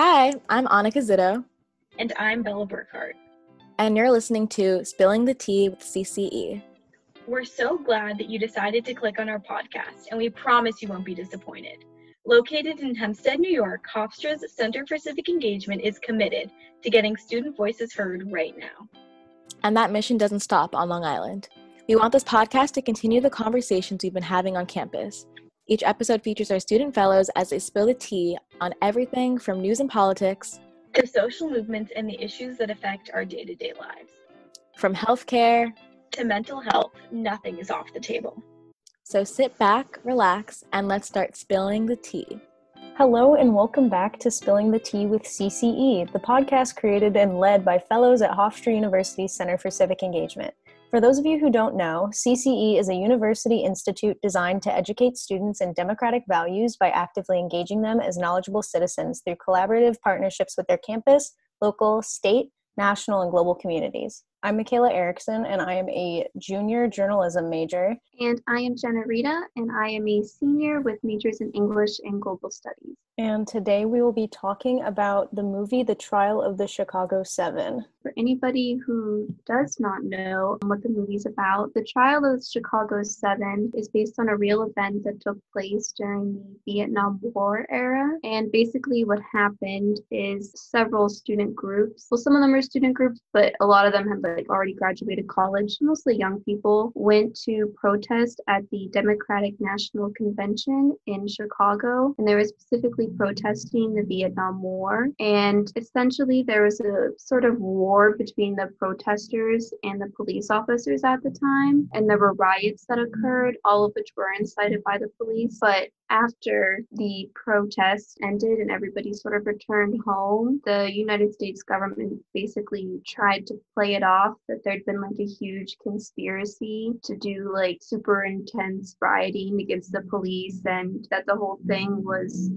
Hi, I'm Anika Zitto. And I'm Bella Burkhardt. And you're listening to Spilling the Tea with CCE. We're so glad that you decided to click on our podcast, and we promise you won't be disappointed. Located in Hempstead, New York, Hofstra's Center for Civic Engagement is committed to getting student voices heard right now. And that mission doesn't stop on Long Island. We want this podcast to continue the conversations we've been having on campus. Each episode features our student fellows as they spill the tea on everything from news and politics to social movements and the issues that affect our day-to-day lives. From healthcare to mental health, nothing is off the table. So sit back, relax, and let's start spilling the tea. Hello and welcome back to Spilling the Tea with CCE, the podcast created and led by fellows at Hofstra University's Center for Civic Engagement. For those of you who don't know, CCE is a university institute designed to educate students in democratic values by actively engaging them as knowledgeable citizens through collaborative partnerships with their campus, local, state, national, and global communities. I'm Michaela Erickson, and I am a junior journalism major. And I am Jenna Rita, and I am a senior with majors in English and Global Studies. And today we will be talking about the movie, The Trial of the Chicago Seven. For anybody who does not know what the movie's about, The Trial of the Chicago Seven is based on a real event that took place during the Vietnam War era. And basically what happened is several student groups, well, some of them are student groups, but a lot of them had already graduated college, mostly young people, went to protest at the Democratic National Convention in Chicago. And they were specifically protesting the Vietnam War. And essentially there was a sort of war between the protesters and the police officers at the time. And there were riots that occurred, all of which were incited by the police. But after the protests ended and everybody sort of returned home, the United States government basically tried to play it off that there'd been like a huge conspiracy to do like super intense rioting against the police, and that the whole thing was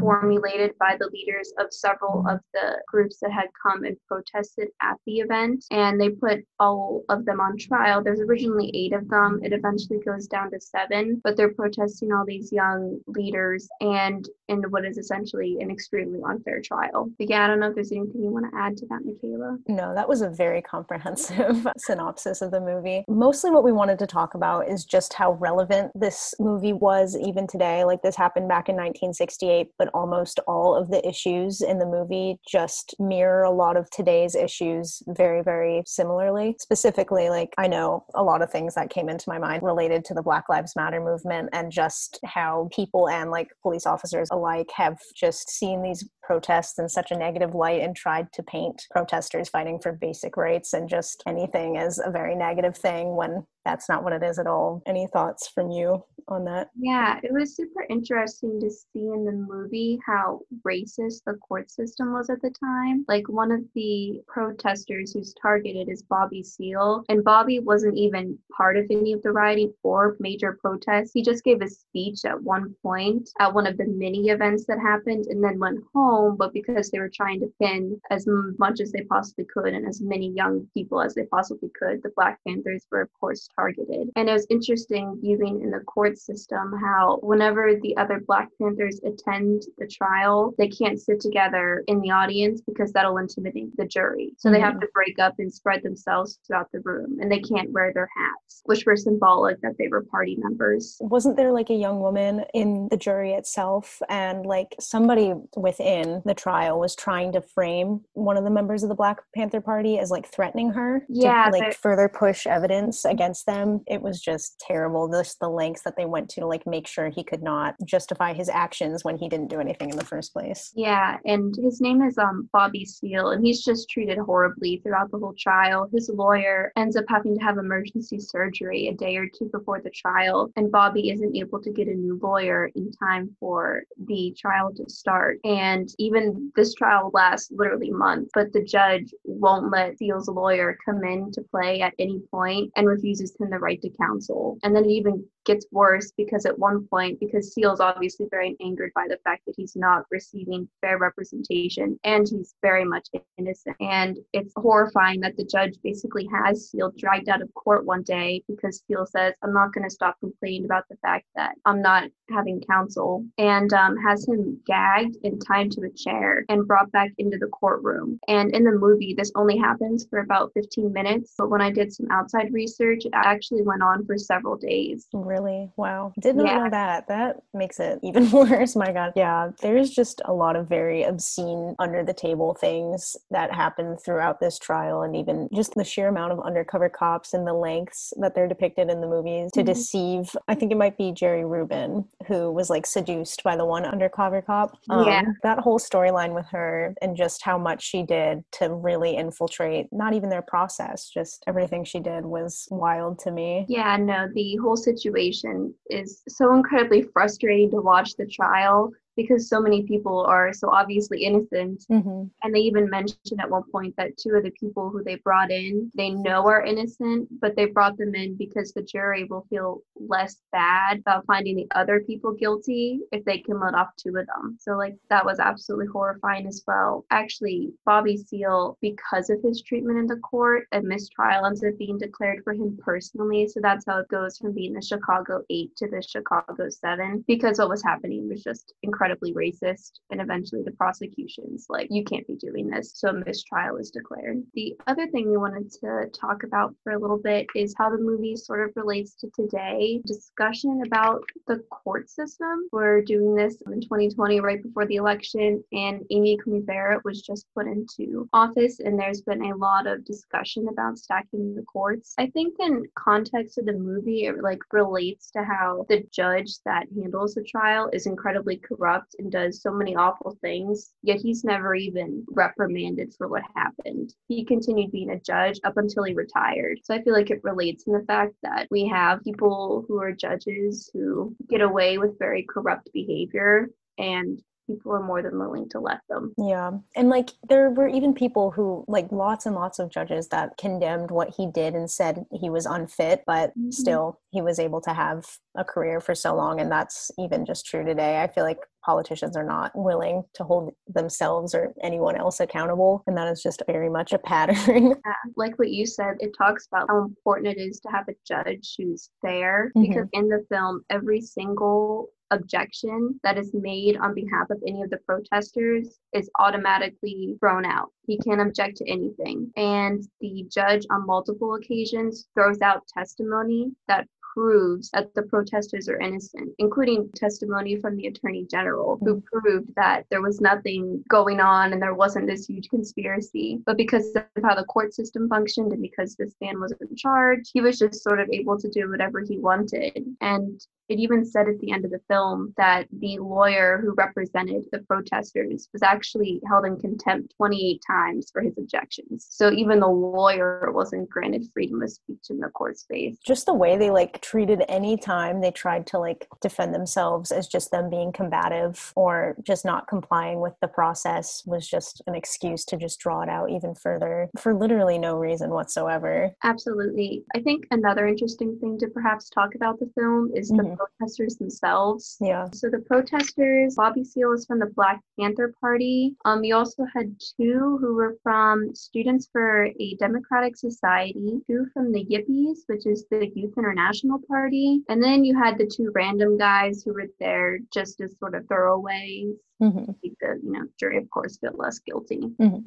formulated by the leaders of several of the groups that had come and protested at the event, and they put all of them on trial. There's originally 8 of them. It eventually goes down to 7, but they're protesting all these young leaders and in what is essentially an extremely unfair trial. But yeah, I don't know if there's anything you want to add to that, Michaela. No, that was a very comprehensive synopsis of the movie. Mostly what we wanted to talk about is just how relevant this movie was even today. Like, this happened back in 1968, but almost all of the issues in the movie just mirror a lot of today's issues very, very similarly. Specifically, like, I know a lot of things that came into my mind related to the Black Lives Matter movement and just how people and like police officers alike have just seen these protests in such a negative light and tried to paint protesters fighting for basic rights and just anything as a very negative thing when that's not what it is at all. Any thoughts from you on that? Yeah, it was super interesting to see in the movie how racist the court system was at the time. Like, one of the protesters who's targeted is Bobby Seale, and Bobby wasn't even part of any of the rioting or major protests. He just gave a speech at one point at one of the mini events that happened and then went home, but because they were trying to pin as much as they possibly could and as many young people as they possibly could, the Black Panthers were of course targeted. And it was interesting viewing in the court system how whenever the other Black Panthers attend the trial, they can't sit together in the audience because that'll intimidate the jury. So they have to break up and spread themselves throughout the room, and they can't wear their hats, which were symbolic that they were party members. Wasn't there like a young woman in the jury itself, and like somebody within the trial was trying to frame one of the members of the Black Panther Party as like threatening her to like further push evidence against them? It was just terrible, just the lengths that they went to like make sure he could not justify his actions when he didn't do anything in the first place. Yeah, and his name is Bobby Seale, and he's just treated horribly throughout the whole trial. His lawyer ends up having to have emergency surgery a day or two before the trial, and Bobby isn't able to get a new lawyer in time for the trial to start. And even this trial lasts literally months, but the judge won't let Seale's lawyer come in to play at any point and refuses him the right to counsel. And then it even gets worse because at one point, because Seale's obviously very angered by the fact that he's not receiving fair representation and he's very much innocent. And it's horrifying that the judge basically has Seale dragged out of court one day because Seale says, I'm not going to stop complaining about the fact that I'm not having counsel, and has him gagged and tied to a chair and brought back into the courtroom. And in the movie, this only happens for about 15 minutes. But when I did some outside research, it actually went on for several days. Really? Wow. Did not know that. That makes it even worse. My God. Yeah. There's just a lot of very obscene under the table things that happen throughout this trial, and even just the sheer amount of undercover cops and the lengths that they're depicted in the movies to deceive. I think it might be Jerry Rubin who was like seduced by the one undercover cop. That whole storyline with her and just how much she did to really infiltrate, not even their process, just everything she did was wild to me. Yeah, no, the whole situation is so incredibly frustrating to watch the trial because so many people are so obviously innocent. And they even mentioned at one point that two of the people who they brought in, they know are innocent, but they brought them in because the jury will feel less bad about finding the other people guilty if they can let off two of them. So like that was absolutely horrifying as well. Actually, Bobby Seale, because of his treatment in the court, a mistrial ends up being declared for him personally. So that's how it goes from being the Chicago 8 to the Chicago 7, because what was happening was just incredibly racist, and eventually the prosecution's like, you can't be doing this, so a mistrial is declared. The other thing we wanted to talk about for a little bit is how the movie sort of relates to today discussion about the court system. We're doing this in 2020 right before the election, and Amy Coney Barrett was just put into office, and there's been a lot of discussion about stacking the courts. I think in context of the movie, it like relates to how the judge that handles the trial is incredibly corrupt and does so many awful things, yet he's never even reprimanded for what happened. He continued being a judge up until he retired. So I feel like it relates in the fact that we have people who are judges who get away with very corrupt behavior, and people are more than willing to let them. Yeah. And like there were even people who, like lots and lots of judges that condemned what he did and said he was unfit, but still he was able to have a career for so long. And that's even just true today. I feel like politicians are not willing to hold themselves or anyone else accountable. And that is just very much a pattern. Yeah, like what you said, it talks about how important it is to have a judge who's fair, because in the film, every single objection that is made on behalf of any of the protesters is automatically thrown out. He can't object to anything. And the judge on multiple occasions throws out testimony that proves that the protesters are innocent, including testimony from the Attorney General, who proved that there was nothing going on and there wasn't this huge conspiracy. But because of how the court system functioned and because this man was in charge, he was just sort of able to do whatever he wanted. And it even said at the end of the film that the lawyer who represented the protesters was actually held in contempt 28 times for his objections. So even the lawyer wasn't granted freedom of speech in the court space. Just the way they like treated any time they tried to like defend themselves as just them being combative or just not complying with the process was just an excuse to just draw it out even further for literally no reason whatsoever. Absolutely. I think another interesting thing to perhaps talk about the film is the protesters themselves. Yeah. So the protesters, Bobby Seale is from the Black Panther Party. We also had two who were from Students for a Democratic Society, two from the Yippies, which is the Youth International Party. And then you had the two random guys who were there just as sort of throwaways. The jury, of course, feel less guilty.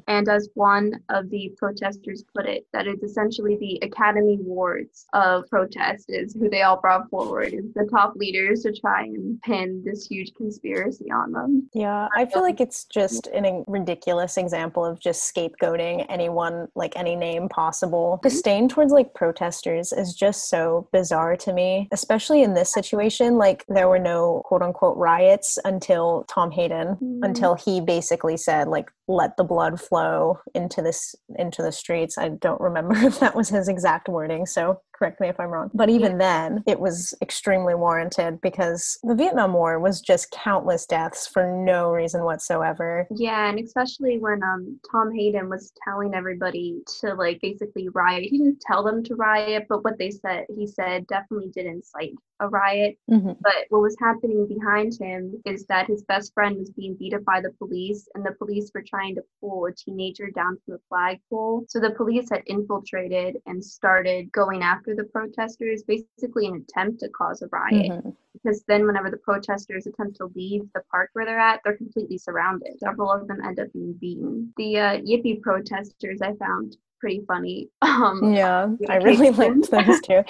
And as one of the protesters put it, that it's essentially the Academy Awards of protest is who they all brought forward as the top leaders to try and pin this huge conspiracy on them. Yeah, I feel like it's just a ridiculous example of just scapegoating anyone, like any name possible. Disdain towards like protesters is just so bizarre to me, especially in this situation. Like there were no quote unquote riots until Tom Hayden, until he basically said like, let the blood flow into the streets. I don't remember if that was his exact wording, so correct me if I'm wrong. But even then, it was extremely warranted because the Vietnam War was just countless deaths for no reason whatsoever. Yeah, and especially when Tom Hayden was telling everybody to like basically riot. He didn't tell them to riot, but what they said, he said, definitely did incite a riot. Mm-hmm. But what was happening behind him is that his best friend was being beat up by the police, and the police were trying to pull a teenager down from the flagpole. So the police had infiltrated and started going after the protesters, basically an attempt to cause a riot. Mm-hmm. Because then whenever the protesters attempt to leave the park where they're at, they're completely surrounded. Several of them end up being beaten. The Yippie protesters, I found pretty funny. Yeah, I really liked those too.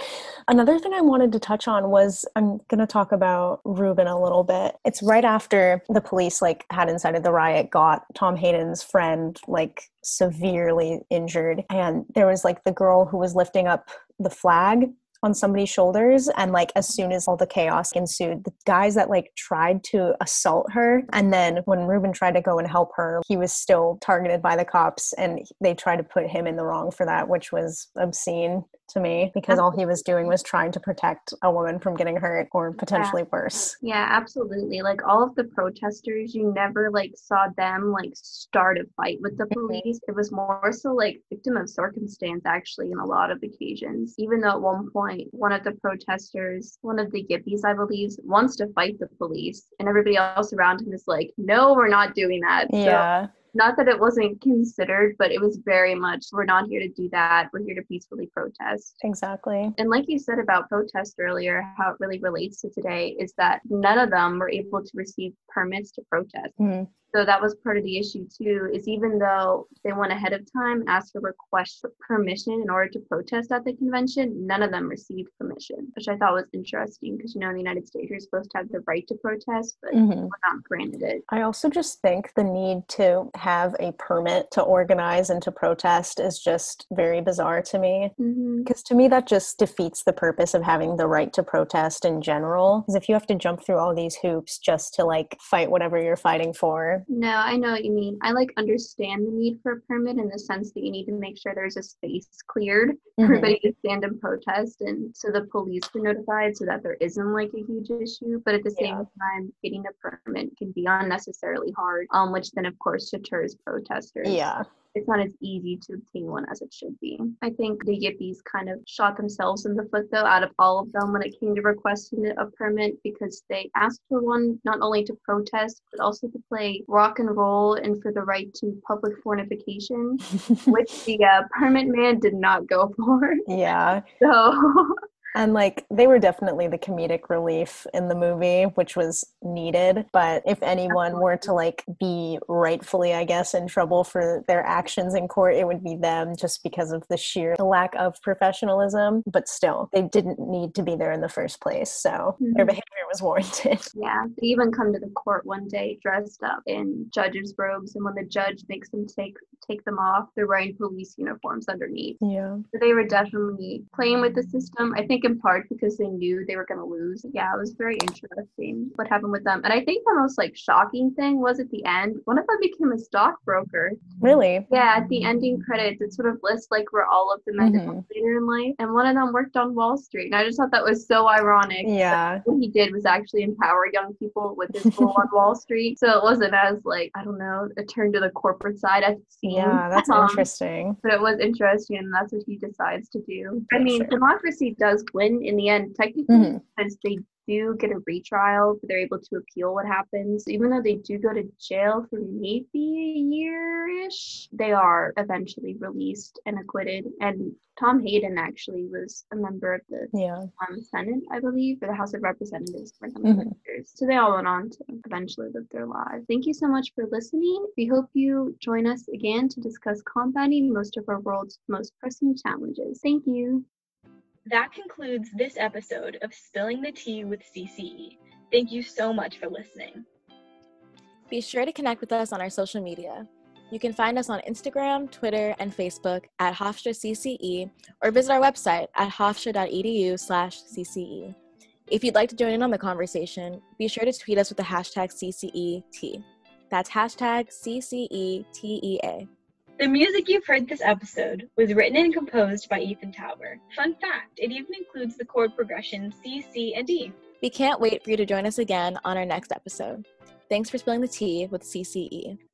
Another thing I wanted to touch on was, I'm going to talk about Rubin a little bit. It's right after the police had incited the riot, got Tom Hayden's friend severely injured. And there was the girl who was lifting up the flag on somebody's shoulders, and as soon as all the chaos ensued, the guys that tried to assault her, and then when Rubin tried to go and help her, he was still targeted by the cops, and they tried to put him in the wrong for that, which was obscene to me, because all he was doing was trying to protect a woman from getting hurt or potentially worse. Yeah, absolutely. All of the protesters, you never saw them start a fight with the police. It was more so victim of circumstance, actually, in a lot of occasions. Even though at one point one of the protesters, one of the Yippies, I believe, wants to fight the police, and everybody else around him is no, we're not doing that. Yeah. So, not that it wasn't considered, but it was very much, we're not here to do that. We're here to peacefully protest. Exactly. And like you said about protest earlier, how it really relates to today is that none of them were able to receive permits to protest. Mm-hmm. So that was part of the issue too, is even though they went ahead of time, asked for request for permission in order to protest at the convention, none of them received permission, which I thought was interesting because, in the United States, you're supposed to have the right to protest, but we're not granted it. I also just think the need to have a permit to organize and to protest is just very bizarre to me. Because to me, that just defeats the purpose of having the right to protest in general. Because if you have to jump through all these hoops just to fight whatever you're fighting for. No, I know what you mean. I understand the need for a permit in the sense that you need to make sure there's a space cleared for everybody to stand and protest, and so the police can notify so that there isn't a huge issue. But at the same time, getting a permit can be unnecessarily hard, which then of course deters protesters. Yeah. It's not as easy to obtain one as it should be. I think the Yippies kind of shot themselves in the foot, though, out of all of them when it came to requesting a permit, because they asked for one not only to protest, but also to play rock and roll and for the right to public fornication, which the permit man did not go for. Yeah. So... And they were definitely the comedic relief in the movie, which was needed. But if anyone were to be rightfully, I guess, in trouble for their actions in court, it would be them, just because of the sheer lack of professionalism. But still, they didn't need to be there in the first place. So their behavior was warranted. Yeah. They even come to the court one day dressed up in judges' robes. And when the judge makes them take them off, they're wearing police uniforms underneath. Yeah. So they were definitely playing with the system. I think in part because they knew they were going to lose. Yeah, it was very interesting what happened with them. And I think the most shocking thing was at the end, one of them became a stockbroker. Really? Yeah, at the ending credits, it sort of lists where all of them ended up later in life. And one of them worked on Wall Street. And I just thought that was so ironic. Yeah. What he did was actually empower young people with his role on Wall Street. So it wasn't as a turn to the corporate side as it seemed. Yeah, that's interesting. But it was interesting, and that's what he decides to do. Yeah, I mean, democracy does win in the end, technically, because they do get a retrial, but they're able to appeal what happens. Even though they do go to jail for maybe a year-ish, they are eventually released and acquitted. And Tom Hayden actually was a member of the Senate, I believe, or the House of Representatives for some years. So they all went on to eventually live their lives. Thank you so much for listening. We hope you join us again to discuss combating most of our world's most pressing challenges. Thank you. That concludes this episode of Spilling the Tea with CCE. Thank you so much for listening. Be sure to connect with us on our social media. You can find us on Instagram, Twitter, and Facebook at Hofstra CCE, or visit our website at hofstra.edu/CCE. If you'd like to join in on the conversation, be sure to tweet us with the hashtag CCET. That's hashtag CCETEA. The music you've heard this episode was written and composed by Ethan Tauber. Fun fact, it even includes the chord progression C, C, and D. We can't wait for you to join us again on our next episode. Thanks for spilling the tea with CCE.